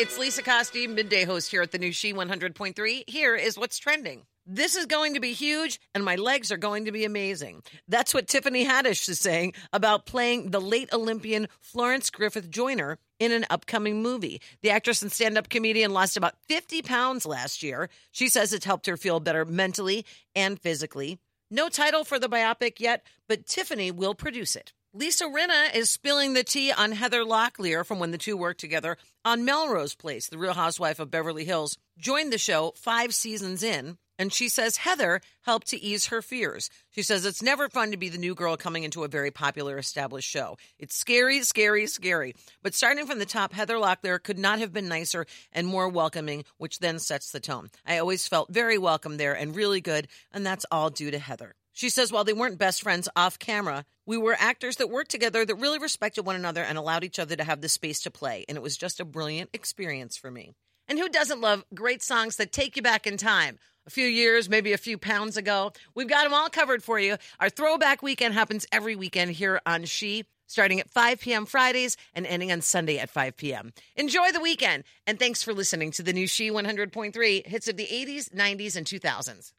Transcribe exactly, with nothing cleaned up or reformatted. it's Lisa Costi, midday host here at the new She one hundred point three. Here is what's trending. This is going to be huge, and my legs are going to be amazing. That's what Tiffany Haddish is saying about playing the late Olympian Florence Griffith Joyner in an upcoming movie. The actress and stand-up comedian lost about fifty pounds last year. She says it's helped her feel better mentally and physically. No title for the biopic yet, but Tiffany will produce it. Lisa Rinna is spilling the tea on Heather Locklear from when the two worked together on Melrose Place. The Real Housewife of Beverly Hills joined the show five seasons in, and she says Heather helped to ease her fears. She says it's never fun to be the new girl coming into a very popular established show. It's scary, scary, scary. But starting from the top, Heather Locklear could not have been nicer and more welcoming, which then sets the tone. I always felt very welcome there and really good, and that's all due to Heather. She says while they weren't best friends off camera, we were actors that worked together that really respected one another and allowed each other to have the space to play. And it was just a brilliant experience for me. And who doesn't love great songs that take you back in time? A few years, maybe a few pounds ago. We've got them all covered for you. Our throwback weekend happens every weekend here on She, starting at five p.m. Fridays and ending on Sunday at five p.m. Enjoy the weekend. And thanks for listening to the new She one hundred point three, hits of the eighties, nineties, and two thousands.